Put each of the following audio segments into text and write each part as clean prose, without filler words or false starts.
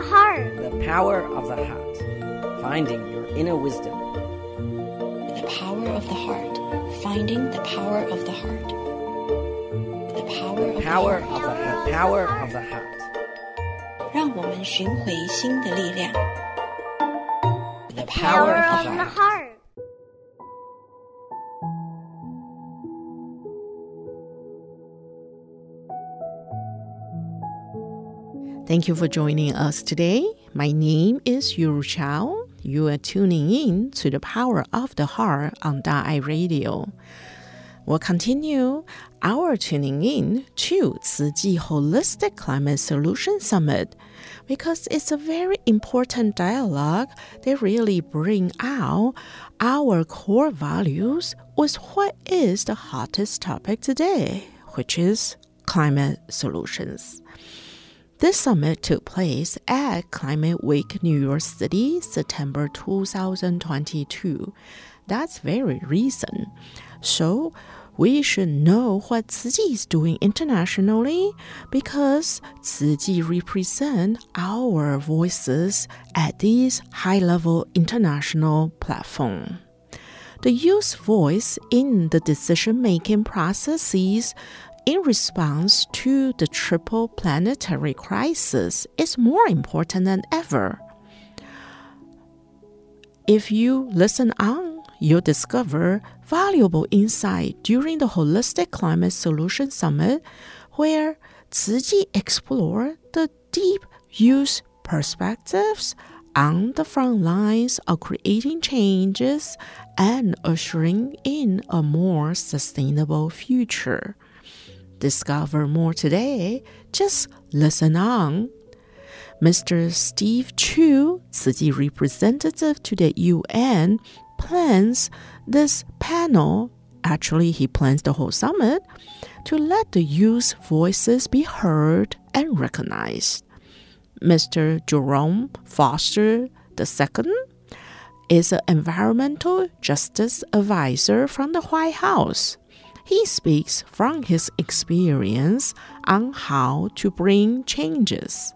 the Heart. The Power of the Heart. Finding your inner wisdom. The Power of the Heart. Finding the Power of the Heart. The Power of the Heart. The Power of the Heart. 让我们寻回心的力量。The Power of the Heart.Thank you for joining us today. My name is Yuru Chao. You are tuning in to The Power of the Heart on Dai Radio. We'll continue our tuning in to Tzu Chi Holistic Climate Solution Summit because it's a very important dialogue that really brings out our core values with what is the hottest topic today, which is climate solutions.This summit took place at Climate Week New York City, September 2022. That's very recent. So we should know what Tzu Chi is doing internationally because Tzu Chi represents our voices at this high-level international platform. The youth's voice in the decision-making processes in response to the triple planetary crisis is more important than ever. If you listen on, you'll discover valuable insight during the Holistic Climate Solution Summit, where Tzu Chi explored the deep youth perspectives on the front lines of creating changes and ushering in a more sustainable future.Discover more today. Just listen on. Mr. Steve Chu, Tzu Chi representative to the UN, plans this panel. Actually, he plans the whole summit to let the youth voices be heard and recognized. Mr. Jerome Foster II is an environmental justice advisor from the White House.He speaks from his experience on how to bring changes.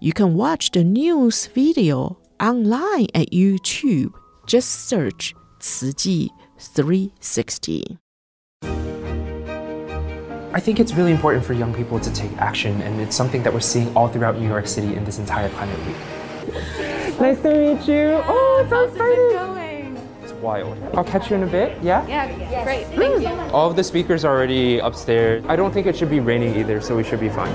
You can watch the news video online at YouTube. Just search Tzu Chi 360. I think it's really important for young people to take action, and it's something that we're seeing all throughout New York City in this entire Climate Week. Nice to meet you. Oh, it's so exciting.Wild. I'll catch you in a bit, yeah? Yeah, great, thank you. All of the speakers are already upstairs. I don't think it should be raining either, so we should be fine.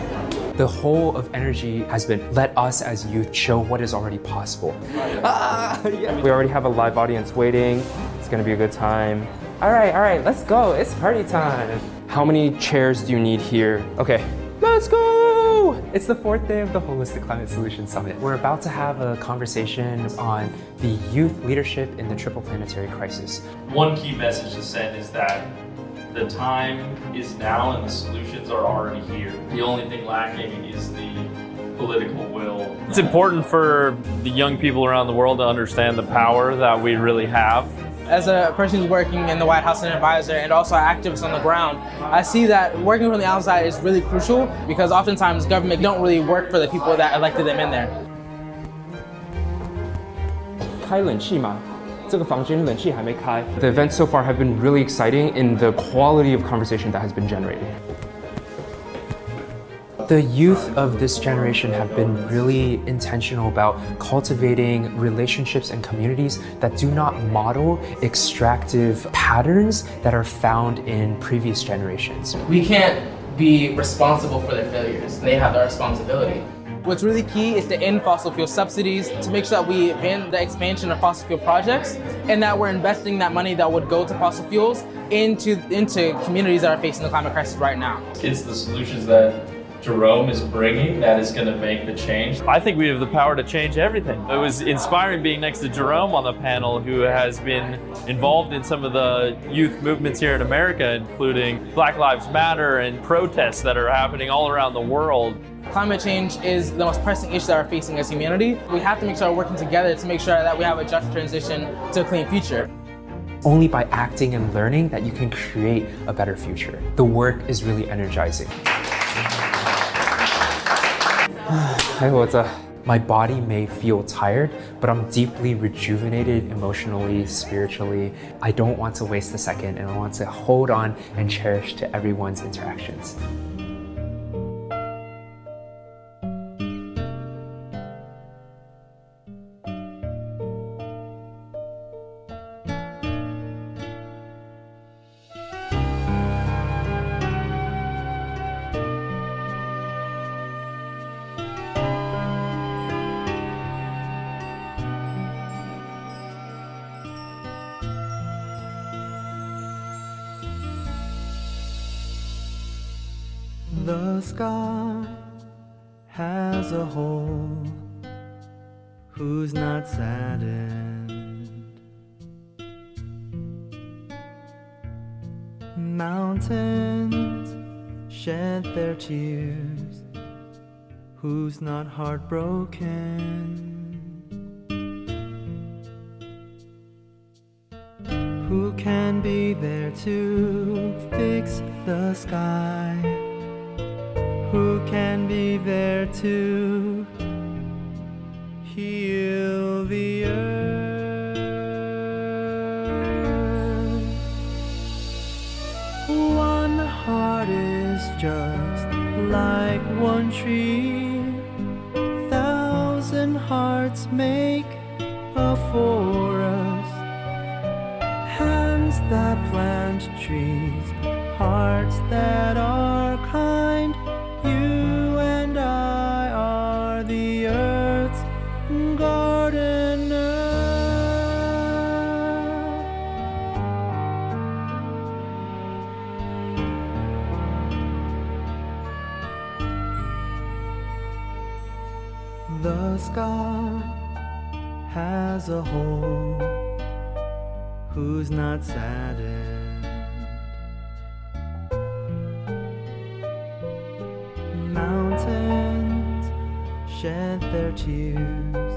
The whole of energy has been, let us as youth show what is already possible. Yeah. We already have a live audience waiting. It's gonna be a good time. All right, let's go, it's party time. How many chairs do you need here? Okay, let's go!It's the fourth day of the Holistic Climate Solution Summit. We're about to have a conversation on the youth leadership in the triple planetary crisis. One key message to send is that the time is now and the solutions are already here. The only thing lacking is the political will. It's important for the young people around the world to understand the power that we really have.As a person who's working in the White House as an advisor and also an activist on the ground, I see that working from the outside is really crucial because oftentimes government don't really work for the people that elected them in there. 开冷气吗？这个房间冷气还没开。The events so far have been really exciting in the quality of conversation that has been generated.The youth of this generation have been really intentional about cultivating relationships and communities that do not model extractive patterns that are found in previous generations. We can't be responsible for their failures. They have the responsibility. What's really key is to end fossil fuel subsidies, to make sure that we ban the expansion of fossil fuel projects, and that we're investing that money that would go to fossil fuels into communities that are facing the climate crisis right now. It's the solutions that...Jerome is bringing that is going to make the change. I think we have the power to change everything. It was inspiring being next to Jerome on the panel, who has been involved in some of the youth movements here in America, including Black Lives Matter and protests that are happening all around the world. Climate change is the most pressing issue that we're facing as humanity. We have to make sure we're working together to make sure that we have a just transition to a clean future.Only by acting and learning that you can create a better future. The work is really energizing. 还活着 My body may feel tired, but I'm deeply rejuvenated emotionally, spiritually. I don't want to waste a second, and I want to hold on and cherish to everyone's interactions. The sky has a hole who's not saddened. Mountains shed their tears who's not heartbroken. Who can be there to fix the sky? Who can be there to heal the earth? One heart is just like one tree. 1,000 hearts make a forest. Hands that plant trees, hearts that are kind. You and I are the earth's gardener. The sky has a hole who's not saddened. Mountains shed their tears,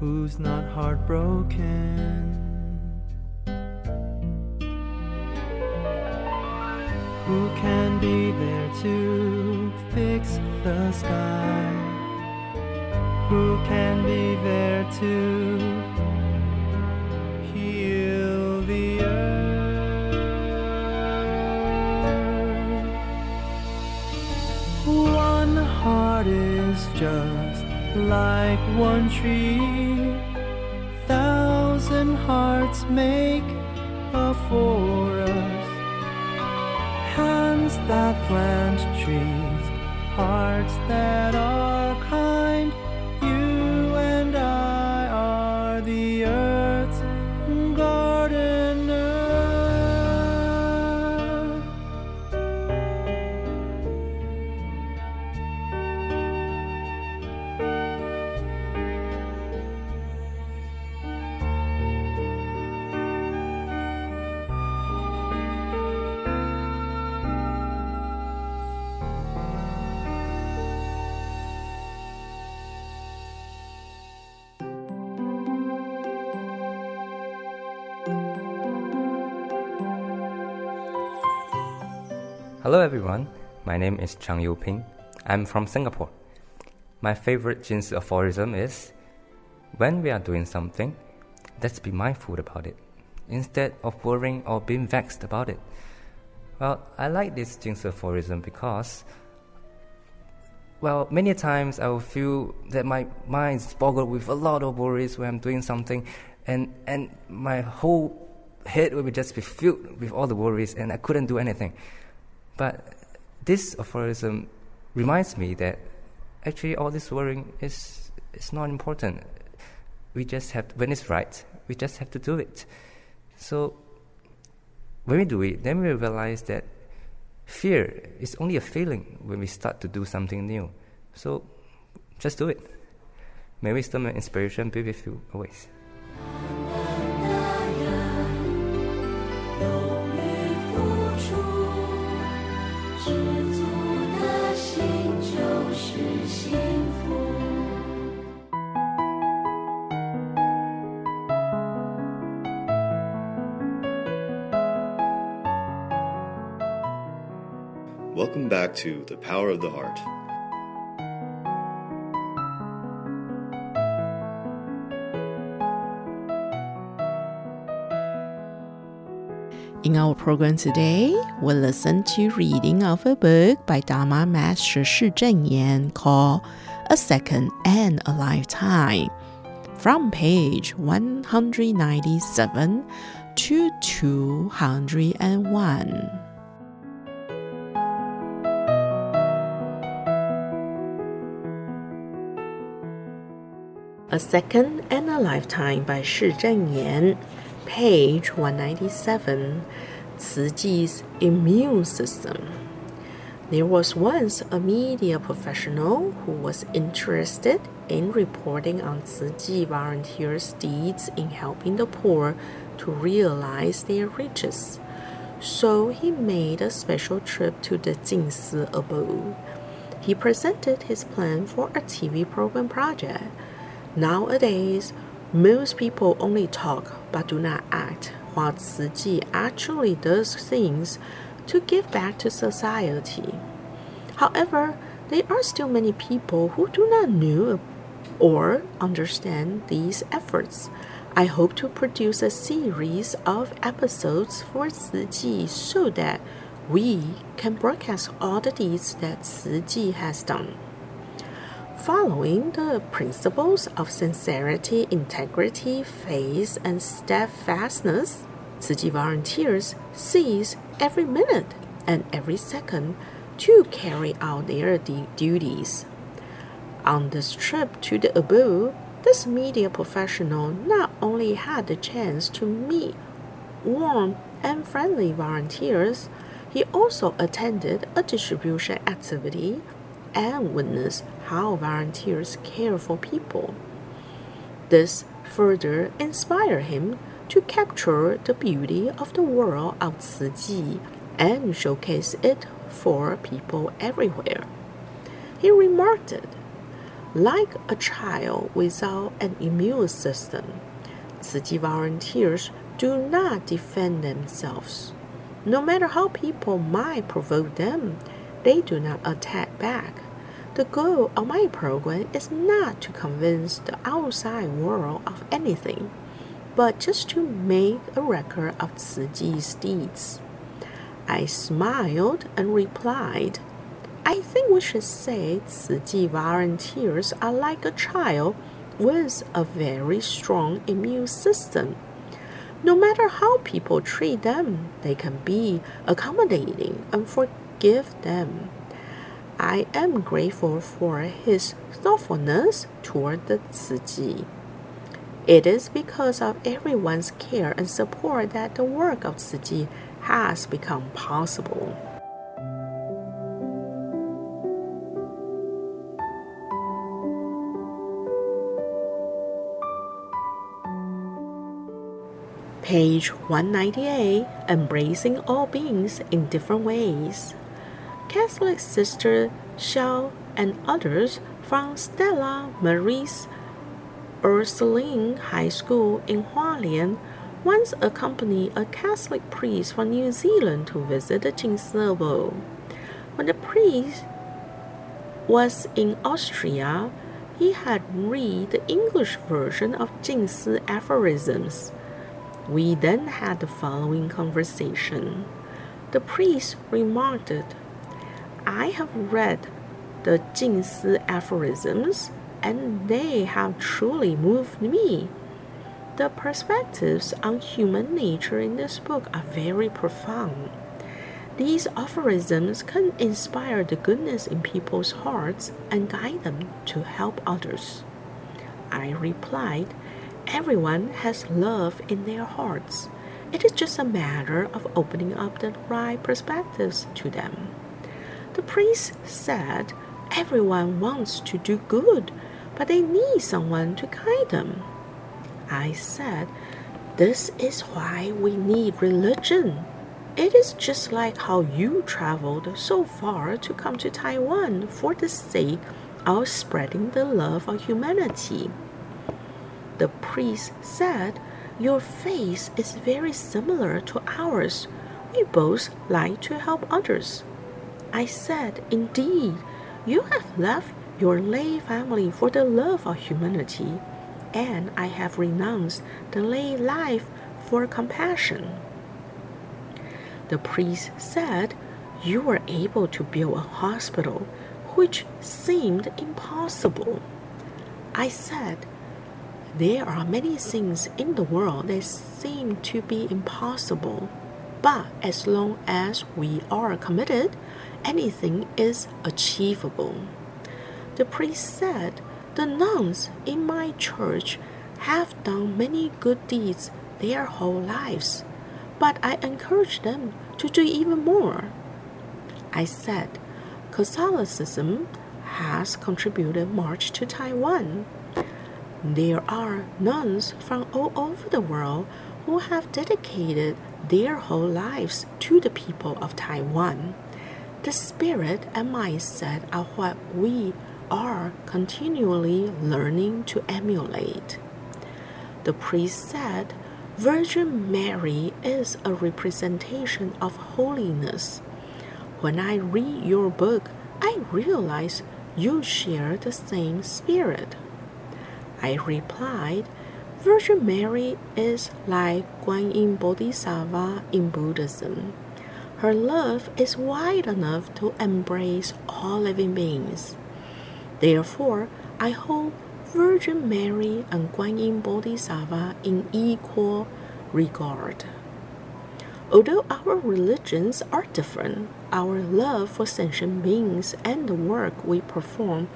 who's not heartbroken? Who can be there to fix the sky? Who can be there to heal the earth? Heart is just like one tree. 1,000 hearts make a forest. Hands that plant trees, hearts that are kind. You and I are the earth's gardener. Hello everyone, my name is Chang Yuping. I'm from Singapore. My favorite Jing Si aphorism is, when we are doing something, let's be mindful about it, instead of worrying or being vexed about it. Well, I like this Jing Si aphorism because, well, many times I will feel that my mind is boggled with a lot of worries when I'm doing something, and my whole head will just be filled with all the worries and I couldn't do anything. But this aphorism reminds me that actually all this worrying is not important. We just have to, when it's right, we just have to do it. So when we do it, then we realize that fear is only a feeling when we start to do something new. So just do it. May wisdom and inspiration be with you always. Welcome back to The Power of the Heart. In our program today, we'll listen to reading of a book by Dharma Master Shih Cheng Yen called A Second and a Lifetime, from page 197 to 201. A Second and a Lifetime by Shih Cheng Yen, page 197, Tzu Chi's Immune System. There was once a media professional who was interested in reporting on Tzu Chi volunteers' deeds in helping the poor to realize their riches. So he made a special trip to the Jing Si Abode. He presented his plan for a TV program project. Nowadays, most people only talk but do not act, while Tzu Chi actually does things to give back to society. However, there are still many people who do not know or understand these efforts. I hope to produce a series of episodes for Tzu Chi so that we can broadcast all the deeds that Tzu Chi has done. Following the principles of sincerity, integrity, faith, and steadfastness, Tzu Chi volunteers seize every minute and every second to carry out their duties. On this trip to the abode, this media professional not only had the chance to meet warm and friendly volunteers, he also attended a distribution activity and witness how volunteers care for people. This further inspired him to capture the beauty of the world of Tzu Chi and showcase it for people everywhere. He remarked it, like a child without an immune system, Tzu Chi volunteers do not defend themselves. No matter how people might provoke them, they do not attack back. The goal of my program is not to convince the outside world of anything, but just to make a record of Tzu Chi's deeds. I smiled and replied, I think we should say Tzu Chi volunteers are like a child with a very strong immune system. No matter how people treat them, they can be accommodating and forgive them. I am grateful for his thoughtfulness toward the Tzu Chi. It is because of everyone's care and support that the work of Tzu Chi has become possible. Page 198, Embracing All Beings in Different Ways. Catholic sister Xiao and others from Stella Mary's Ursuline High School in Hualien once accompanied a Catholic priest from New Zealand to visit the Jing Si Abode. When the priest was in Austria, he had read the English version of Jing Si aphorisms. We then had the following conversation. The priest remarked, I have read the Jing Si aphorisms, and they have truly moved me. The perspectives on human nature in this book are very profound. These aphorisms can inspire the goodness in people's hearts and guide them to help others. I replied, everyone has love in their hearts. It is just a matter of opening up the right perspectives to them. The priest said, everyone wants to do good, but they need someone to guide them. I said, this is why we need religion. It is just like how you traveled so far to come to Taiwan for the sake of spreading the love of humanity. The priest said, your faith is very similar to ours. We both like to help others. I said, indeed, you have left your lay family for the love of humanity, and I have renounced the lay life for compassion. the priest said, "You were able to build a hospital, which seemed impossible." I said, "There are many things in the world that seem to be impossible, but as long as we are committed, anything is achievable." The priest said, "The nuns in my church have done many good deeds their whole lives, but I encourage them to do even more." I said, "Catholicism has contributed much to Taiwan. There are nuns from all over the world who have dedicated their whole lives to the people of Taiwan. The spirit and mindset are what we are continually learning to emulate." The priest said, "Virgin Mary is a representation of holiness. When I read your book, I realize you share the same spirit." I replied, "Virgin Mary is like Guanyin Bodhisattva in Buddhism. Her love is wide enough to embrace all living beings. Therefore, I hold Virgin Mary and Guanyin Bodhisattva in equal regard. Although our religions are different, our love for sentient beings and the work we perform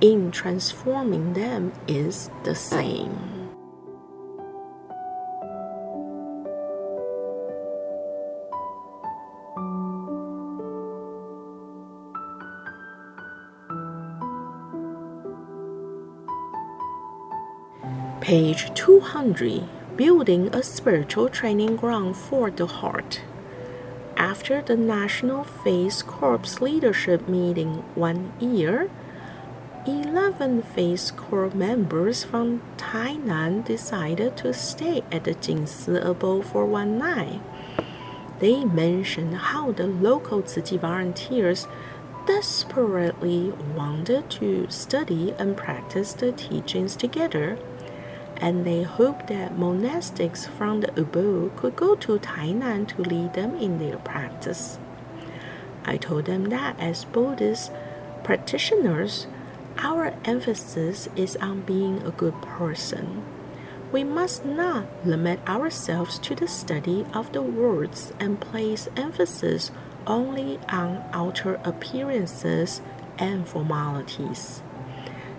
in transforming them is the same." Page 200, Building a Spiritual Training Ground for the Heart. After the National Faith Corps leadership meeting one year, 11 Faith Corps members from Tainan decided to stay at the Jing Si Abode for one night. They mentioned how the local Tzu Chi volunteers desperately wanted to study and practice the teachings together, and they hoped that monastics from the abode could go to Tainan to lead them in their practice. I told them that as Buddhist practitioners, our emphasis is on being a good person. We must not limit ourselves to the study of the words and place emphasis only on outer appearances and formalities.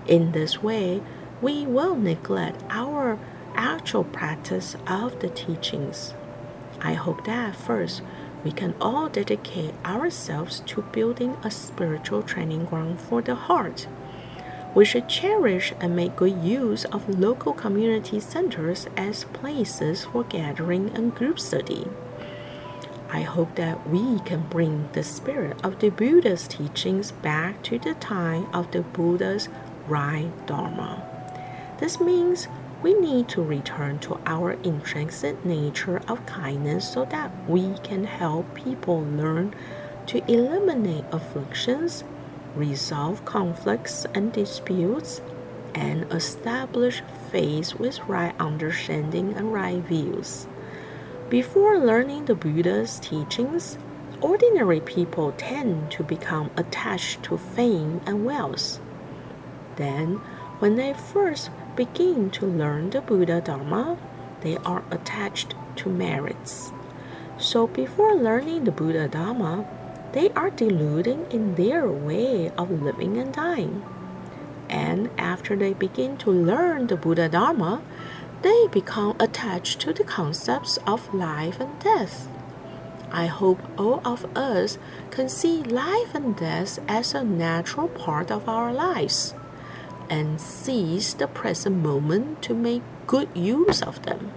In this way, we will neglect our actual practice of the teachings. I hope that first, we can all dedicate ourselves to building a spiritual training ground for the heart. We should cherish and make good use of local community centers as places for gathering and group study. I hope that we can bring the spirit of the Buddha's teachings back to the time of the Buddha's right Dharma. This means we need to return to our intrinsic nature of kindness so that we can help people learn to eliminate afflictions, resolve conflicts and disputes, and establish faith with right understanding and right views. Before learning the Buddha's teachings, ordinary people tend to become attached to fame and wealth. Then, when they first begin to learn the Buddha Dharma, they are attached to merits. So before learning the Buddha Dharma, they are deluding in their way of living and dying. And after they begin to learn the Buddha Dharma, they become attached to the concepts of life and death. I hope all of us can see life and death as a natural part of our lives, and seize the present moment to make good use of them.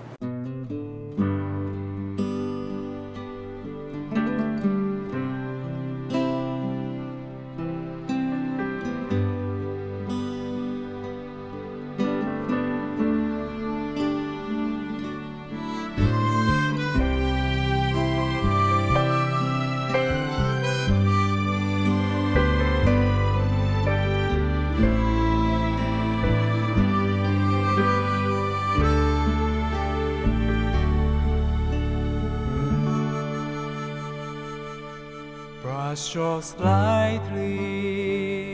Brush off slightly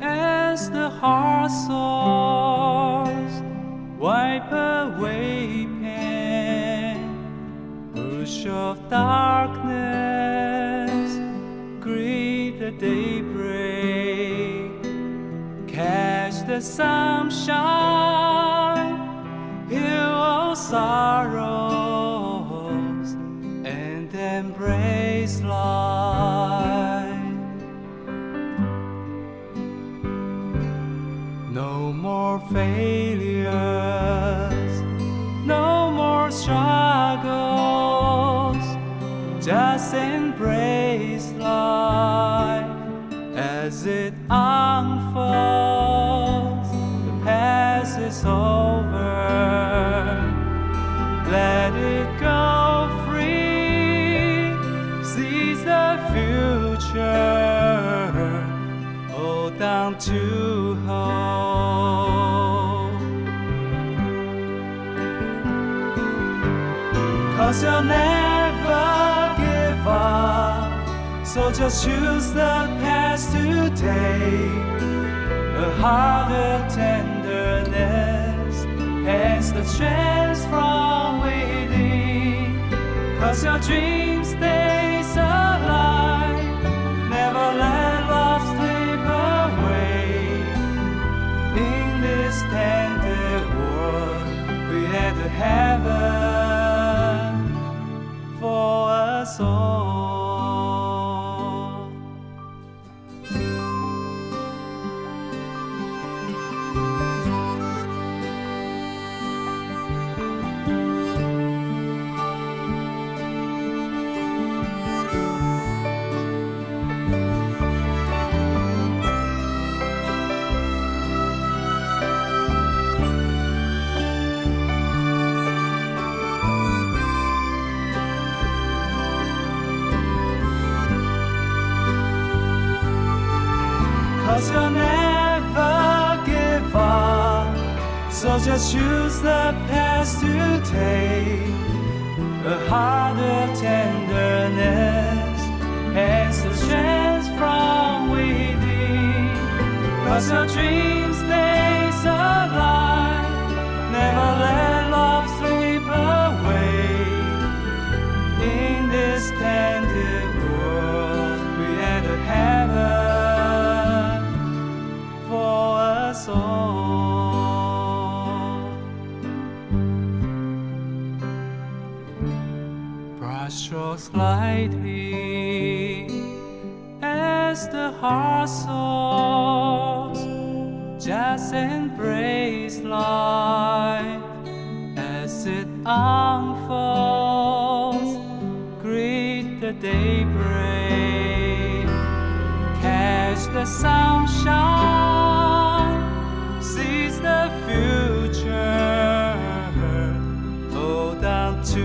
as the heart soars. Wipe away pain, push off darkness, greet the daybreak, catch the sunshine, heal all sorrows, and embrace life. No more failures, no more struggles, just embrace life as it unfolds. The past is over, let it go free, seize the future, hold on to hope. Cause you'll never give up, so just choose the path to take. A heart of tenderness has the strength from within. Cause your dream stays alive, never let love slip away. In this tender world, create a heaven for us all. Cause you'll never give up, so just choose the path to take. A heart of tenderness has the strength from within. Cause your dream stays alive, never let love slip away. In this tender world, create a heaven all. Brush off slightly as the heart soars. Just embrace life as it unfolds. Greet the daybreak, catch the sunshine, seize the future, hold on to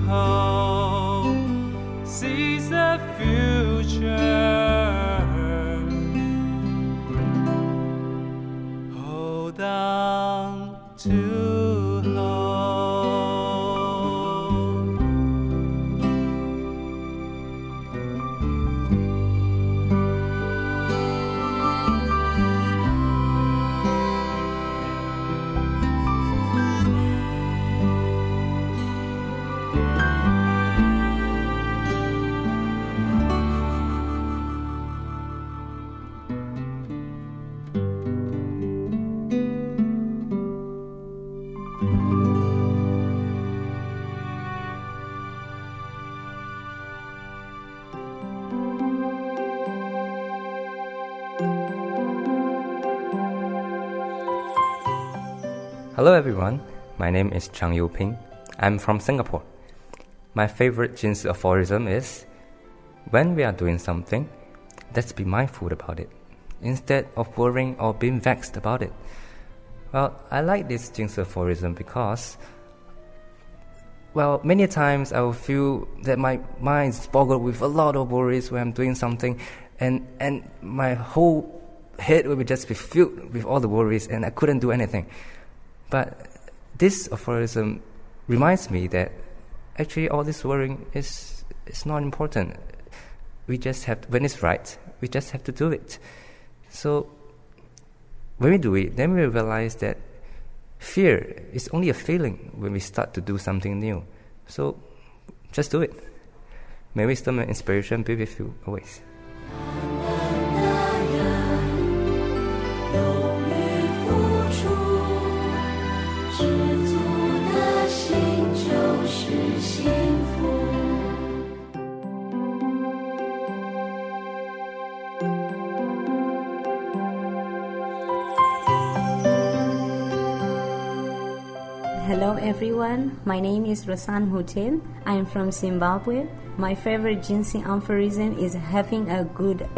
hope. Seize the future, hold on to Hello everyone, my name is Chang Yuping. I'm from Singapore. My favorite Jing Si aphorism is, when we are doing something, let's be mindful about it, instead of worrying or being vexed about it. Well, I like this Jing Si aphorism because, well, many times I will feel that my mind is boggled with a lot of worries when I'm doing something, and my whole head will just be filled with all the worries and I couldn't do anything. But this aphorism reminds me that actually all this worrying is not important. we just have to, when it's right, we just have to do it. So when we do it, then we realize that fear is only a feeling when we start to do something new. So just do it. May wisdom and inspiration be with you always. Hello everyone, my name is Rosan Hutin. I am from Zimbabwe. My favorite Jing Si aphorism is having a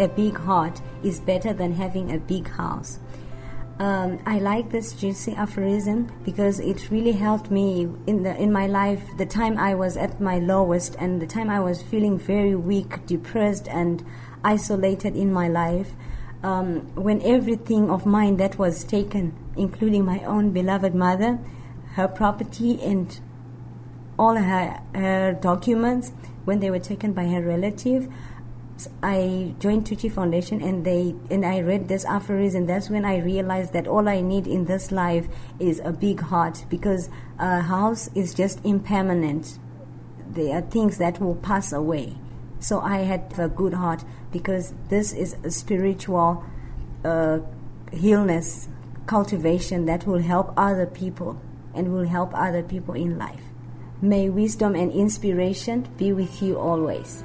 big heart is better than having a big house. I like this Jing Si aphorism because it really helped me in my life, the time I was at my lowest and the time I was feeling very weak, depressed and isolated in my life. When everything of mine that was taken, including my own beloved mother, her property and all her documents, when they were taken by her relative, I joined Tzu Chi Foundation and I read this aphorism. That's when I realized that all I need in this life is a big heart, because a house is just impermanent. There are things that will pass away. So I had a good heart because this is a spiritual illness cultivation that will help other people and will help other people in life. May wisdom and inspiration be with you always.